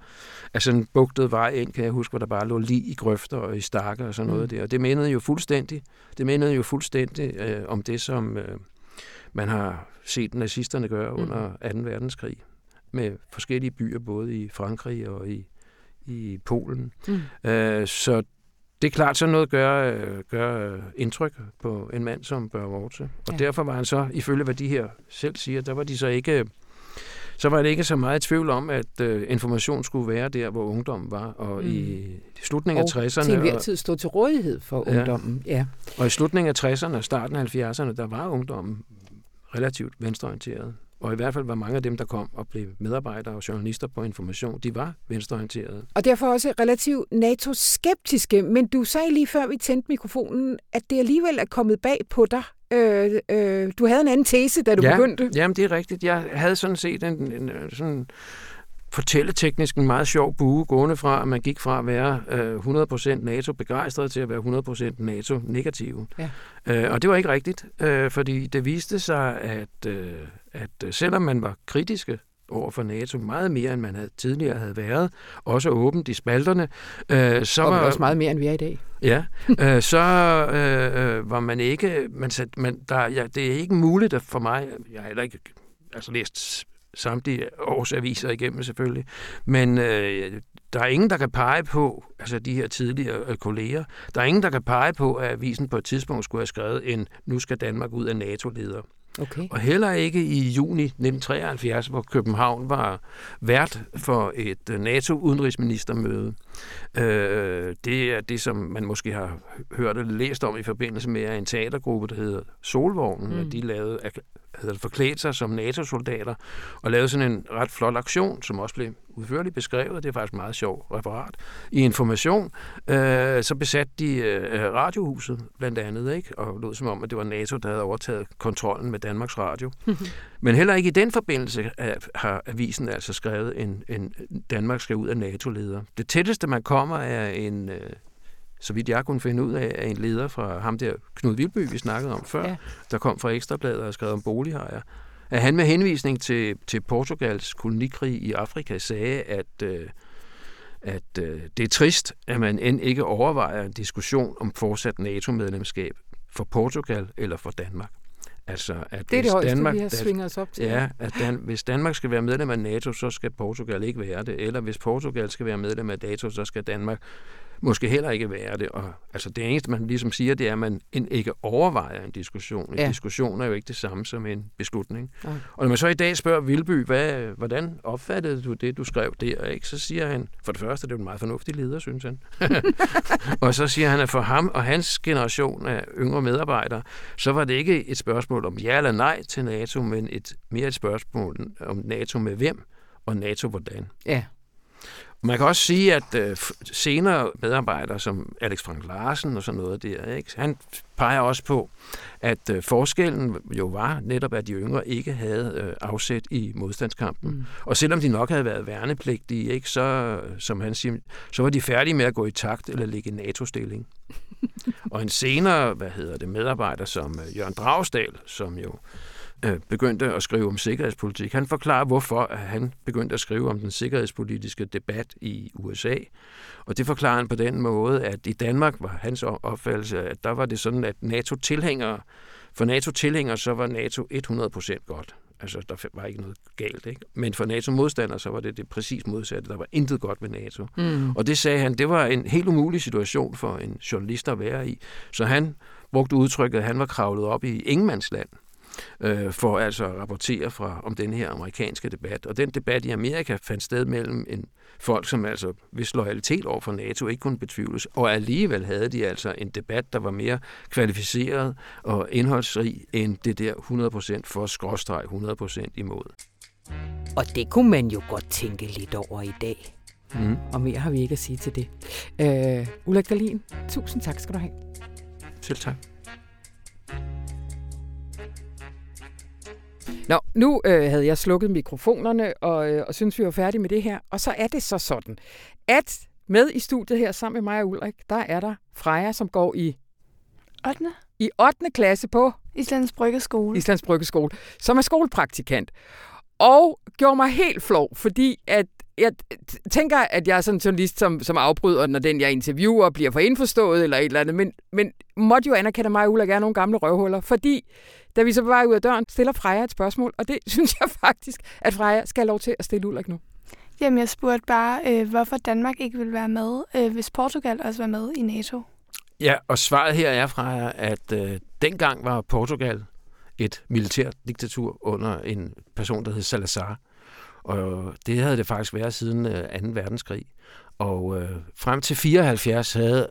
af sådan en bugtet vej ind, kan jeg huske, hvor der bare lå lig i grøfter og i stakker og sådan noget mm. der. Og det mindede jo fuldstændig, det mindede jo fuldstændig øh, om det, som øh, man har set nazisterne gøre mm. under anden verdenskrig. Med forskellige byer, både i Frankrig og i, i Polen. Mm. Øh, så det er klart, sådan noget gør, gør indtryk på en mand som Børge Outze. Og ja. derfor var han så, ifølge hvad de her selv siger, der var de så ikke, så var det ikke så meget tvivl om, at øh, information skulle være der, hvor ungdommen var. Og mm. i slutningen af tresserne... Og til hver tid stod til rådighed for ja. ungdommen. Ja. Og i slutningen af tresserne og starten af halvfjerdserne, der var ungdommen relativt venstreorienteret. Og i hvert fald var mange af dem, der kom og blev medarbejdere og journalister på Information, de var venstreorienterede. Og derfor også relativt NATO-skeptiske, men du sagde lige før vi tændte mikrofonen, at det alligevel er kommet bag på dig. Øh, øh, du havde en anden tese, da du ja, begyndte. Jamen, det er rigtigt. Jeg havde sådan set en, en, en sådan fortælleteknisk en meget sjov bue gående fra, at man gik fra at være øh, hundrede procent NATO-begejstret til at være hundrede procent NATO-negative. Ja. Øh, og det var ikke rigtigt, øh, fordi det viste sig, at... Øh, at selvom man var kritiske over for NATO meget mere, end man havde, tidligere havde været, også åbent i spalterne, øh, så og var... også meget mere, end vi er i dag. Ja, øh, så øh, var man ikke... Man, man, der, ja, det er ikke muligt for mig... Jeg har heller ikke altså, læst samtlige årsaviser igennem, selvfølgelig, men øh, der er ingen, der kan pege på, altså de her tidligere øh, kolleger, der er ingen, der kan pege på, at avisen på et tidspunkt skulle have skrevet en "Nu skal Danmark ud af NATO-leder". Okay. Og heller ikke i juni nitten treoghalvfjerds, hvor København var vært for et NATO-udenrigsministermøde. Øh, det er det, som man måske har hørt og læst om i forbindelse med en teatergruppe, der hedder Solvognen, mm. og de lavede, havde forklædt sig som NATO-soldater og lavede sådan en ret flot aktion, som også blev udførligt beskrevet. Det er faktisk meget sjovt referat. I Information, øh, så besatte de øh, radiohuset, blandt andet, ikke? Og lød som om, at det var NATO, der havde overtaget kontrollen med Danmarks Radio. Men heller ikke i den forbindelse har avisen altså skrevet, en, en Danmark skal ud af NATO-leder. Det tætteste, man kommer, er en... Øh, så vidt jeg kunne finde ud af, at en leder fra ham der, Knud Vilby, vi snakkede om før, ja. der kom fra Ekstrabladet og skrev om bolighajer, at han med henvisning til, til Portugals kolonikrig i Afrika sagde, at, øh, at øh, det er trist, at man end ikke overvejer en diskussion om fortsat NATO-medlemskab for Portugal eller for Danmark. Altså, at det er det højeste, Danmark, vi har svinget os op til. Ja, at Dan, hvis Danmark skal være medlem af NATO, så skal Portugal ikke være det. Eller hvis Portugal skal være medlem af NATO, så skal Danmark måske heller ikke være det. Og, altså det eneste, man ligesom siger, det er, at man ikke overvejer en diskussion. En ja. diskussion er jo ikke det samme som en beslutning. Ja. Og når man så i dag spørger Vilby, hvad, hvordan opfattede du det, du skrev der? Ikke? Så siger han, for det første, det er jo en meget fornuftig leder, synes han. Og så siger han, at for ham og hans generation af yngre medarbejdere, så var det ikke et spørgsmål om ja eller nej til NATO, men et, mere et spørgsmål om NATO med hvem og NATO hvordan. Ja. Man kan også sige, at øh, senere medarbejdere som Alex Frank Larsen og sådan noget der, ikke? Han peger også på, at øh, forskellen jo var netop, at de yngre ikke havde øh, afsæt i modstandskampen. Mm. Og selvom de nok havde været værnepligtige, ikke, så, som han siger, så var de færdige med at gå i takt eller ligge i NATO-stilling. Og en senere, hvad hedder det, medarbejder som øh, Jørgen Dragsdal, som jo begyndte at skrive om sikkerhedspolitik. Han forklarer, hvorfor han begyndte at skrive om den sikkerhedspolitiske debat i U S A. Og det forklarer han på den måde, at i Danmark var hans opfattelse, at der var det sådan, at NATO-tilhængere, for NATO-tilhængere, så var NATO hundrede procent godt. Altså, der var ikke noget galt, ikke? Men for NATO-modstandere, så var det det præcis modsatte. Der var intet godt ved NATO. Mm. Og det sagde han, det var en helt umulig situation for en journalist at være i. Så han brugte udtrykket, at han var kravlet op i ingenmandsland, for altså at rapportere fra om den her amerikanske debat. Og den debat i Amerika fandt sted mellem en folk, som altså hvis loyalitet over for NATO ikke kunne betvivles, og alligevel havde de altså en debat, der var mere kvalificeret og indholdsrig end det der hundrede procent for skråstreg hundrede procent imod. Og det kunne man jo godt tænke lidt over i dag. Mm. Og mere har vi ikke at sige til det. Øh, Ulrik Dahlin, tusind tak skal du have. Selv tak. Nå, nu øh, havde jeg slukket mikrofonerne, og, øh, og synes vi var færdige med det her. Og så er det så sådan, at med i studiet her, sammen med mig og Ulrik, der er der Freja, som går i ottende I ottende klasse på Islands Brygge Skole. Islands Brygge Skole, som er skolepraktikant. Og gjorde mig helt flov, fordi at jeg tænker, at jeg er sådan en journalist, som, som afbryder, når den, jeg interviewer, bliver for indforstået eller et eller andet. Men, men måtte jo anerkende mig, Ulla, gerne nogle gamle røvhuller, fordi da vi så var vej ud af døren, stiller Freja et spørgsmål, og det synes jeg faktisk, at Freja skal have lov til at stille Ulrik nu. Jamen, jeg spurgte bare, øh, hvorfor Danmark ikke ville være med, øh, hvis Portugal også var med i NATO. Ja, og svaret her er, Freja, at øh, dengang var Portugal et militært diktatur under en person, der hed Salazar. Og det havde det faktisk været siden anden verdenskrig. Og øh, frem til fireoghalvfjerds havde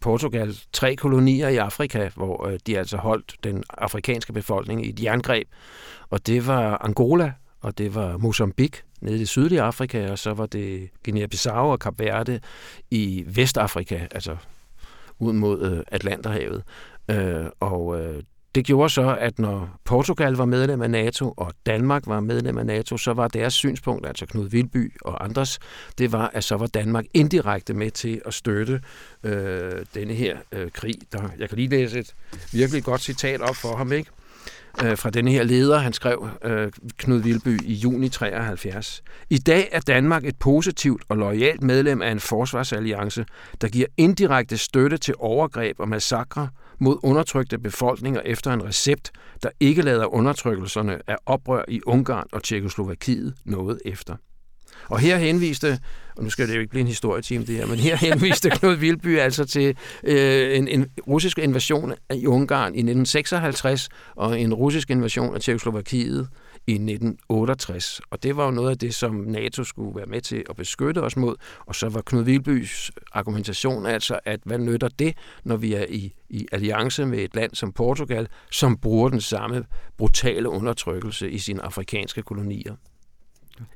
Portugal tre kolonier i Afrika, hvor øh, de altså holdt den afrikanske befolkning i et jerngreb. Og det var Angola, og det var Mozambique nede i det sydlige Afrika, og så var det Guinea-Bissau og Kap Verde i Vestafrika, altså ud mod øh, Atlanterhavet. Øh, og øh, Det gjorde så, at når Portugal var medlem af NATO, og Danmark var medlem af NATO, så var deres synspunkt, altså Knud Vilby og andres, det var, at så var Danmark indirekte med til at støtte øh, denne her øh, krig. Der, jeg kan lige læse et virkelig godt citat op for ham, ikke? Øh, fra denne her leder, han skrev øh, Knud Vilby i juni treoghalvfjerds. I dag er Danmark et positivt og loyalt medlem af en forsvarsalliance, der giver indirekte støtte til overgreb og massakre mod undertrykte befolkninger efter en recept, der ikke lader undertrykkelserne af oprør i Ungarn og Tjekkoslovakiet noget efter. Og her henviste, og nu skal det jo ikke blive en historietime det her, men her henviste Knud Vilby altså til øh, en, en russisk invasion i Ungarn i nitten seksoghalvtreds og en russisk invasion af Tjekkoslovakiet i nitten otteogtres. Og det var jo noget af det, som NATO skulle være med til at beskytte os mod. Og så var Knud Vilbys argumentation altså, at hvad nytter det, når vi er i, i alliance med et land som Portugal, som bruger den samme brutale undertrykkelse i sine afrikanske kolonier.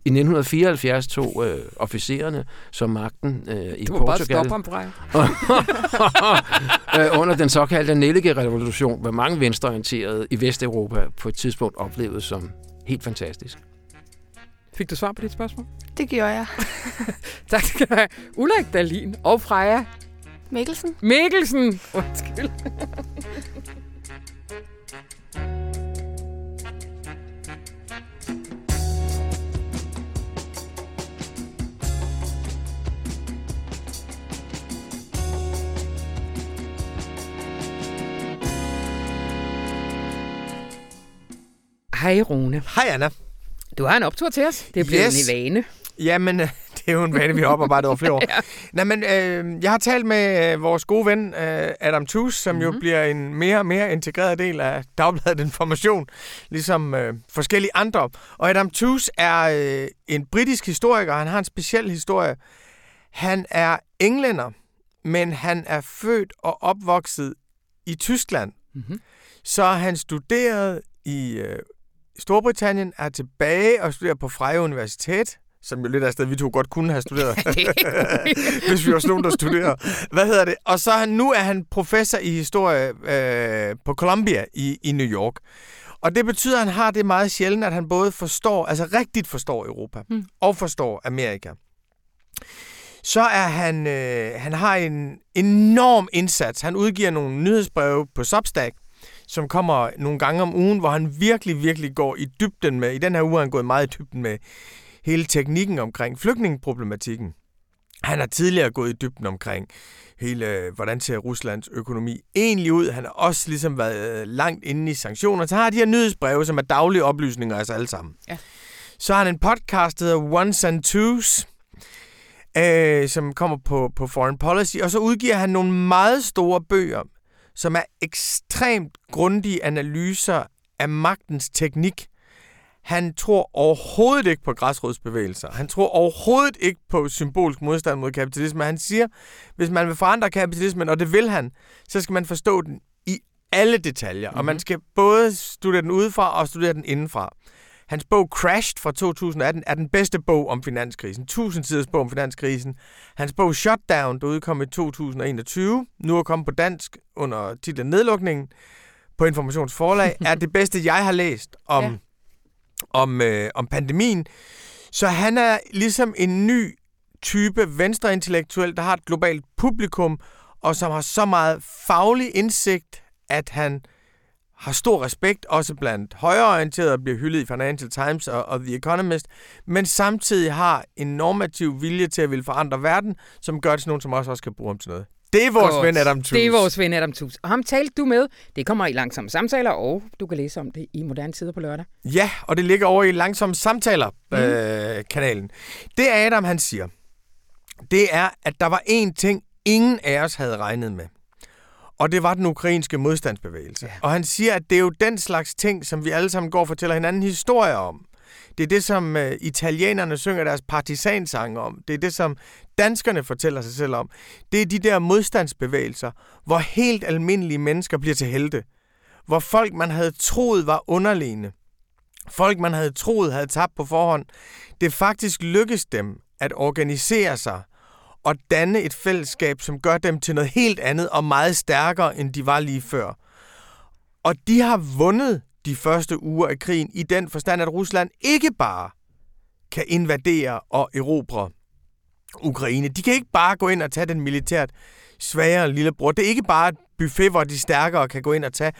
I nitten fireoghalvfjerds tog øh, officererne så magten øh, i Portugal. Du må bare stoppe ham, Freja. Under den såkaldte Nelligerevolution, hvor mange venstreorienterede i Vesteuropa på et tidspunkt oplevede som helt fantastisk. Fik du svar på dit spørgsmål? Det gjorde jeg. Tak skal du have. Ulrik Dahlin og Freja Mikkelsen. Mikkelsen! Undskyld. Hej Rune. Hej Anna. Du har en optur til os. Det er blevet yes. en vane. Jamen, det det er jo en vane, vi har oparbejdet over flere år. Ja. Nej, men øh, jeg har talt med øh, vores gode ven, øh, Adam Tooze, som mm-hmm. jo bliver en mere og mere integreret del af Dagbladet Information, ligesom øh, forskellige andre. Og Adam Tooze er øh, en britisk historiker, han har en speciel historie. Han er englænder, men han er født og opvokset i Tyskland. Mm-hmm. Så han studerede i øh, Storbritannien, er tilbage og studerer på Freja Universitet, som jo lidt af sted, vi to godt kunne have studeret, hvis vi var sådan nogen, der studerer. Hvad hedder det? Og så han, nu er han professor i historie øh, på Columbia i, i New York. Og det betyder, at han har det meget sjældent, at han både forstår, altså rigtigt forstår Europa, mm. og forstår Amerika. Så er han, øh, han har en enorm indsats. Han udgiver nogle nyhedsbreve på Substack, som kommer nogle gange om ugen, hvor han virkelig, virkelig går i dybden med, i den her uge har han gået meget i dybden med hele teknikken omkring flygtningeproblematikken. Han har tidligere gået i dybden omkring hele, hvordan ser Ruslands økonomi egentlig ud. Han har også ligesom været langt inde i sanktioner. Så har de her nyhedsbreve, som er daglige oplysninger, altså alle sammen. Ja. Så har han en podcast, der hedder Ones and Twos, øh, som kommer på, på Foreign Policy, og så udgiver han nogle meget store bøger, som er ekstremt grundige analyser af magtens teknik. Han tror overhovedet ikke på græsrodsbevægelser. Han tror overhovedet ikke på symbolsk modstand mod kapitalisme. Han siger, hvis man vil forandre kapitalismen, og det vil han, så skal man forstå den i alle detaljer. Mm-hmm. Og man skal både studere den udefra og studere den indenfra. Hans bog Crashed fra to tusind atten er den bedste bog om finanskrisen. Tusind siders bog om finanskrisen. Hans bog Shutdown, der udkom i to tusind enogtyve, nu er kommet på dansk under titlen Nedlukningen på Informationsforlag, er det bedste, jeg har læst om, ja. om, øh, om pandemien. Så han er ligesom en ny type venstreintellektuel, der har et globalt publikum, og som har så meget faglig indsigt, at han har stor respekt, også blandt højreorienterede, og bliver hyldet i Financial Times og, og The Economist, men samtidig har en normativ vilje til at ville forandre verden, som gør det til nogen, som også kan bruge ham til noget. Det er vores Godt. ven Adam Tooze. Det er vores ven Adam Tooze. Og ham talte du med. Det kommer i Langsomme Samtaler, og du kan læse om det i Moderne Tider på lørdag. Ja, og det ligger over i Langsomme Samtaler-kanalen. Mm. Øh, det Adam, han siger, det er, at der var én ting, ingen af os havde regnet med. Og det var den ukrainske modstandsbevægelse. Ja. Og han siger, at det er jo den slags ting, som vi alle sammen går og fortæller hinanden historier om. Det er det, som øh, italienerne synger deres partisansange om. Det er det, som danskerne fortæller sig selv om. Det er de der modstandsbevægelser, hvor helt almindelige mennesker bliver til helte. Hvor folk, man havde troet, var underlegne. Folk, man havde troet, havde tabt på forhånd. Det faktisk lykkedes dem at organisere sig og danne et fællesskab, som gør dem til noget helt andet og meget stærkere, end de var lige før. Og de har vundet de første uger af krigen i den forstand, at Rusland ikke bare kan invadere og erobre Ukraine. De kan ikke bare gå ind og tage den militært svagere lillebror. Det er ikke bare et buffet, hvor de stærkere kan gå ind og tage.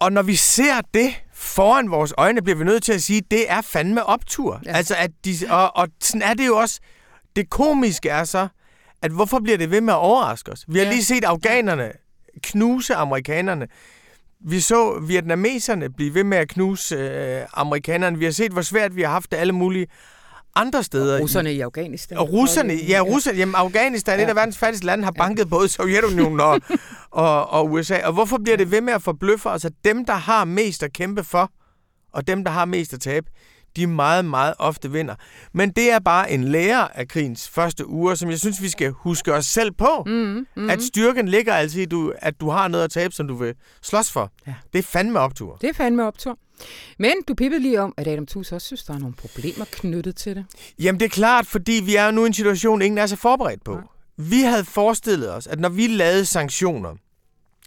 Og når vi ser det foran vores øjne, bliver vi nødt til at sige, at det er fandme optur. Ja. Altså at de, og, og sådan er det jo også. Det komiske er så, at hvorfor bliver det ved med at overraske os? Vi har lige set afghanerne knuse amerikanerne. Vi så vietnameserne blive ved med at knuse øh, amerikanerne. Vi har set, hvor svært vi har haft det alle mulige andre steder. Og russerne i Afghanistan. Og russerne, ja, russerne, jamen Afghanistan, ja. Et af verdens fattigste lande, har banket ja. både Sovjetunionen og, og, og U S A. Og hvorfor bliver det ved med at forbløffe os, at dem, der har mest at kæmpe for, og dem, der har mest at tabe, de meget, meget ofte vinder. Men det er bare en lære af krigens første uger, som jeg synes, vi skal huske os selv på. Mm, mm. At styrken ligger altså i, du, at du har noget at tabe, som du vil slås for. Ja. Det er fandme optur. Det er fandme optur. Men du pippede lige om, at Adam Tooze også synes, der er nogle problemer knyttet til det. Jamen det er klart, fordi vi er nu i en situation, ingen er så forberedt på. Ja. Vi havde forestillet os, at når vi lavede sanktioner,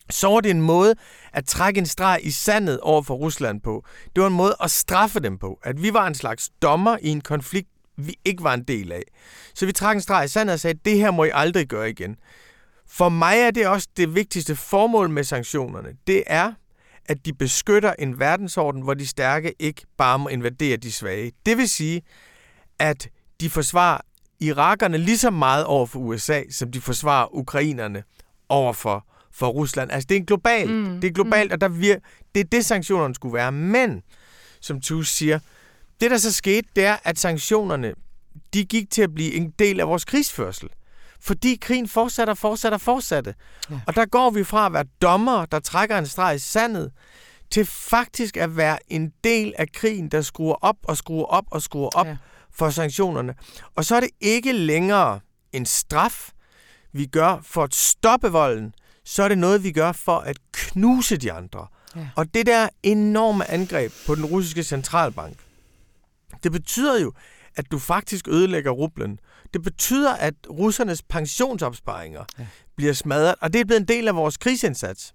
så var det en måde at trække en streg i sandet over for Rusland på. Det var en måde at straffe dem på. At vi var en slags dommer i en konflikt, vi ikke var en del af. Så vi trak en streg i sandet og sagde, det her må I aldrig gøre igen. For mig er det også det vigtigste formål med sanktionerne. Det er, at de beskytter en verdensorden, hvor de stærke ikke bare må invadere de svage. Det vil sige, at de forsvarer irakerne lige så meget over for U S A, som de forsvarer ukrainerne over for for Rusland. Altså, det er en global. Mm. Det er globalt, og der vir... det er det, sanktionerne skulle være. Men, som Tooze siger, det der så skete, det er, at sanktionerne de gik til at blive en del af vores krigsførsel. Fordi krigen fortsætter, fortsætter, fortsætter. Ja. Og der går vi fra at være dommer, der trækker en streg i sandet, til faktisk at være en del af krigen, der skruer op og skruer op og skruer op ja. for sanktionerne. Og så er det ikke længere en straf, vi gør for at stoppe volden, så er det noget, vi gør for at knuse de andre. Ja. Og det der enorme angreb på den russiske centralbank, det betyder jo, at du faktisk ødelægger rublen. Det betyder, at russernes pensionsopsparinger ja. bliver smadret, og det er blevet en del af vores krigsindsats.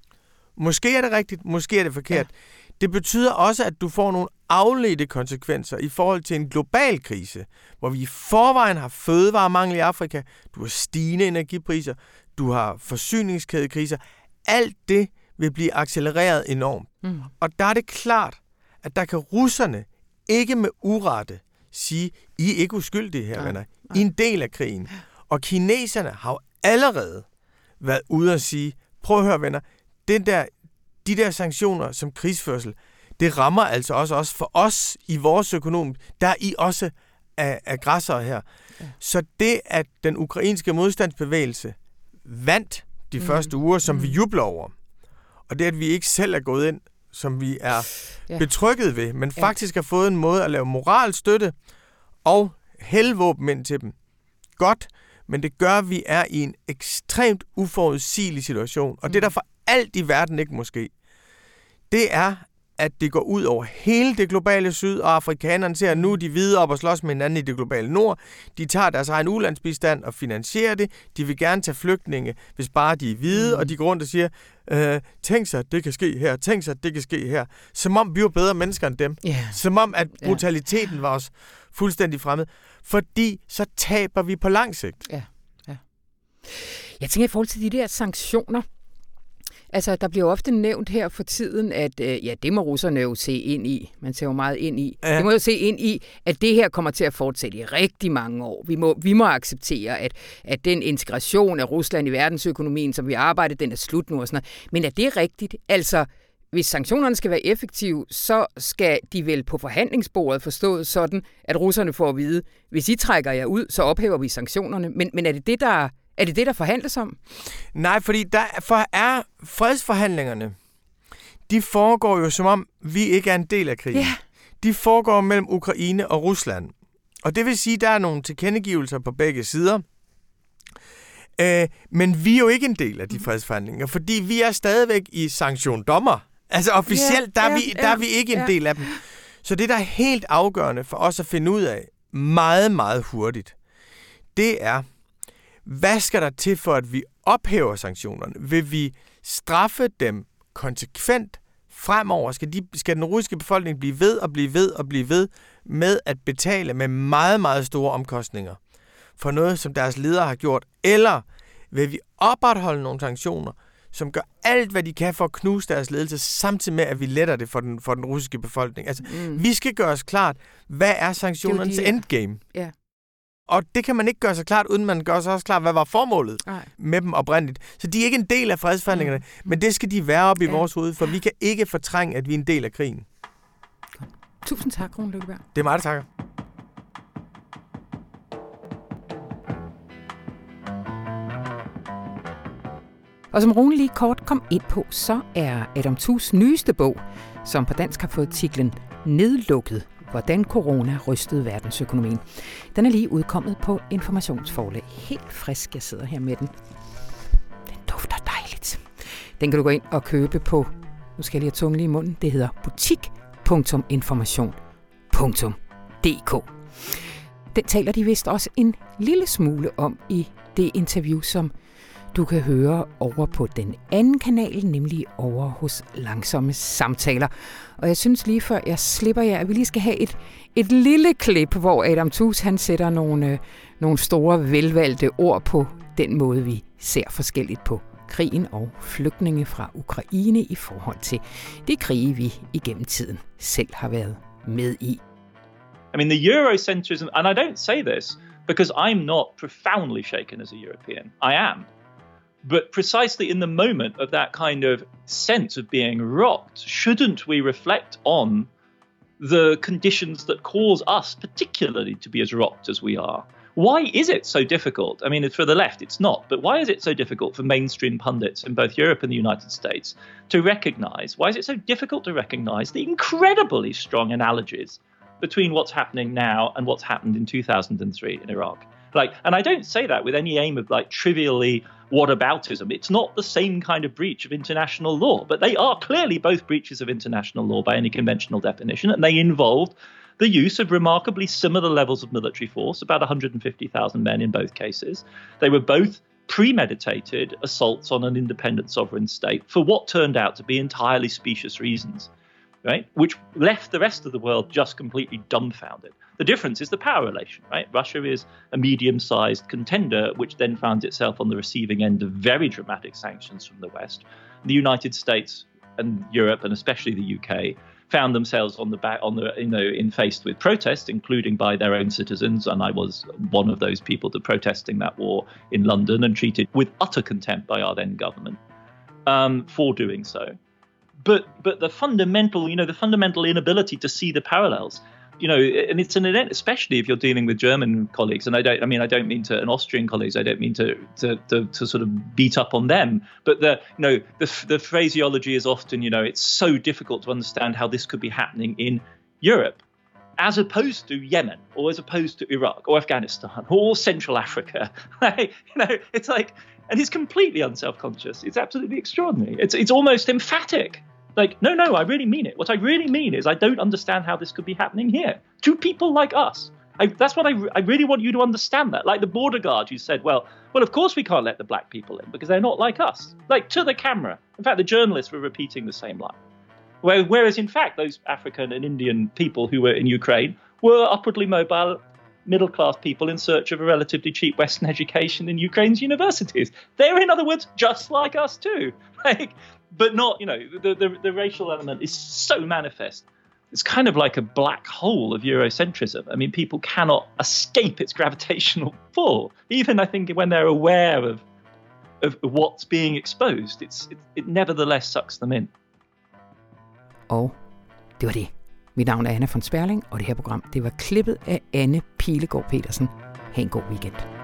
Måske er det rigtigt, måske er det forkert. Ja. Det betyder også, at du får nogle afledte konsekvenser i forhold til en global krise, hvor vi i forvejen har fødevaremangel i Afrika, du har stigende energipriser, du har forsyningskædekriser. Alt det vil blive accelereret enormt. Mm. Og der er det klart, at der kan russerne ikke med urette sige, I er ikke uskyldige her, venner. I er en del af krigen. Og kineserne har jo allerede været ude at sige, prøv at høre, venner, den der, de der sanktioner som krigsførsel, det rammer altså også, også for os i vores økonomi. Der er I også aggressorer her. Ja. Så det, at den ukrainske modstandsbevægelse vandt de mm. første uger, som mm. vi jubler over, og det, at vi ikke selv er gået ind, som vi er ja. betrykket ved, men faktisk ja. har fået en måde at lave moralstøtte og helvåben ind til dem. Godt, men det gør, at vi er i en ekstremt uforudsigelig situation, og mm. det, der for alt i verden ikke måske, det er, at det går ud over hele det globale syd, og afrikanerne ser nu de hvide op og slås med hinanden i det globale nord. De tager deres egen ulandsbistand og finansierer det. De vil gerne tage flygtninge, hvis bare de er hvide, mm. og de går rundt og siger, øh, tænk sig, at det kan ske her, tænk sig, at det kan ske her. Som om vi var bedre mennesker end dem. Yeah. Som om, at brutaliteten yeah. var os fuldstændig fremmed. Fordi så taber vi på lang sigt. Yeah. Yeah. Jeg tænker i forhold til de der sanktioner. Altså, der bliver ofte nævnt her for tiden, at øh, ja, det må russerne jo se ind i. Man ser jo meget ind i. Ja. Det må jo se ind i, at det her kommer til at fortsætte i rigtig mange år. Vi må, vi må acceptere, at, at den integration af Rusland i verdensøkonomien, som vi arbejder, den er slut nu og sådan noget. Men er det rigtigt? Altså, hvis sanktionerne skal være effektive, så skal de vel på forhandlingsbordet forstået sådan, at russerne får at vide, hvis I trækker jer ud, så ophæver vi sanktionerne. Men, men er det det, der... Er det det, der forhandles om? Nej, fordi der for er fredsforhandlingerne, de foregår jo som om, vi ikke er en del af krigen. Yeah. De foregår mellem Ukraine og Rusland. Og det vil sige, der er nogle tilkendegivelser på begge sider. Øh, men vi er jo ikke en del af de fredsforhandlinger, fordi vi er stadigvæk i sanktiondommer. Altså officielt, yeah, der, er vi, yeah, der er vi ikke en yeah. del af dem. Så det, der er helt afgørende for os at finde ud af meget, meget hurtigt, det er... Hvad skal der til for, at vi ophæver sanktionerne? Vil vi straffe dem konsekvent fremover? Skal, de, skal den russiske befolkning blive ved og blive ved og blive ved med at betale med meget, meget store omkostninger for noget, som deres ledere har gjort? Eller vil vi opretholde nogle sanktioner, som gør alt, hvad de kan for at knuse deres ledelse, samtidig med, at vi letter det for den, for den russiske befolkning? Altså, mm. vi skal gøre os klart, hvad er sanktionernes de... endgame? Ja. Og det kan man ikke gøre så klart, uden man gør sig også klart, hvad var formålet Ej. med dem oprindeligt. Så de er ikke en del af fredsforhandlingerne, mm. men det skal de være oppe ja. i vores hoved, for vi kan ikke fortrænge, at vi er en del af krigen. Tusind tak, Rune Lykkeberg. Det er meget, takker. Og som Rune lige kort kom ind på, så er Adam Toozes nyeste bog, som på dansk har fået titlen Nedlukket. Hvordan corona rystede verdensøkonomien. Den er lige udkommet på informationsforlag. Helt frisk, jeg sidder her med den. Den dufter dejligt. Den kan du gå ind og købe på, nu skal jeg lige have tunge lige i munden, det hedder butik punktum information punktum d k. Den taler de vist også en lille smule om i det interview, som du kan høre over på den anden kanal, nemlig over hos Langsomme Samtaler. Og jeg synes lige før jeg slipper jer, at vi lige skal have et, et lille klip, hvor Adam Tooze han sætter nogle, øh, nogle store velvalgte ord på den måde, vi ser forskelligt på krigen og flygtninge fra Ukraine i forhold til de krige, vi igennem tiden selv har været med i. I mean, the Eurocentrism, and I don't say this because I'm not profoundly shaken as a European. I am. But precisely in the moment of that kind of sense of being rocked, shouldn't we reflect on the conditions that cause us particularly to be as rocked as we are. Why is it so difficult? I mean, for the left, it's not. But why is it so difficult for mainstream pundits in both Europe and the United States to recognize, why is it so difficult to recognize the incredibly strong analogies between what's happening now and what's happened in two thousand three in Iraq? Like, and I don't say that with any aim of like trivially whataboutism. It's not the same kind of breach of international law, but they are clearly both breaches of international law by any conventional definition, and they involved the use of remarkably similar levels of military force, about one hundred fifty thousand men in both cases. They were both premeditated assaults on an independent sovereign state for what turned out to be entirely specious reasons, right? Which left the rest of the world just completely dumbfounded. The difference is the power relation, right? Russia is a medium-sized contender, which then found itself on the receiving end of very dramatic sanctions from the West. The United States and Europe, and especially the U K, found themselves on the back, on the you know, in faced with protest, including by their own citizens, and I was one of those people to protesting that war in London, and treated with utter contempt by our then government um, for doing so. But but the fundamental, you know, the fundamental inability to see the parallels, you know, and it's an event, especially if you're dealing with German colleagues, and I don't, I mean, I don't mean to, and Austrian colleagues, I don't mean to to to, to sort of beat up on them, but the, you know, the the phraseology is often, you know, it's so difficult to understand how this could be happening in Europe, as opposed to Yemen, or as opposed to Iraq, or Afghanistan, or Central Africa. Right? You know, it's like, and it's completely unselfconscious. It's absolutely extraordinary. It's it's almost emphatic. Like, no, no, I really mean it. What I really mean is I don't understand how this could be happening here. To people like us. I, that's what I, I really want you to understand that. Like the border guard who said, well, well, of course we can't let the black people in because they're not like us. Like, to the camera. In fact, the journalists were repeating the same line. Whereas, in fact, those African and Indian people who were in Ukraine were upwardly mobile, middle-class people in search of a relatively cheap Western education in Ukraine's universities. They're, in other words, just like us too. Like, but not, you know, the, the, the racial element is so manifest. It's kind of like a black hole of Eurocentrism. I mean, people cannot escape its gravitational pull. Even, I think, when they're aware of of what's being exposed, it's, it, it nevertheless sucks them in. Og det var det. Mit navn er Anna von Sperling, og det her program, det var klippet af Anne Pilegaard Petersen. Ha' en god weekend.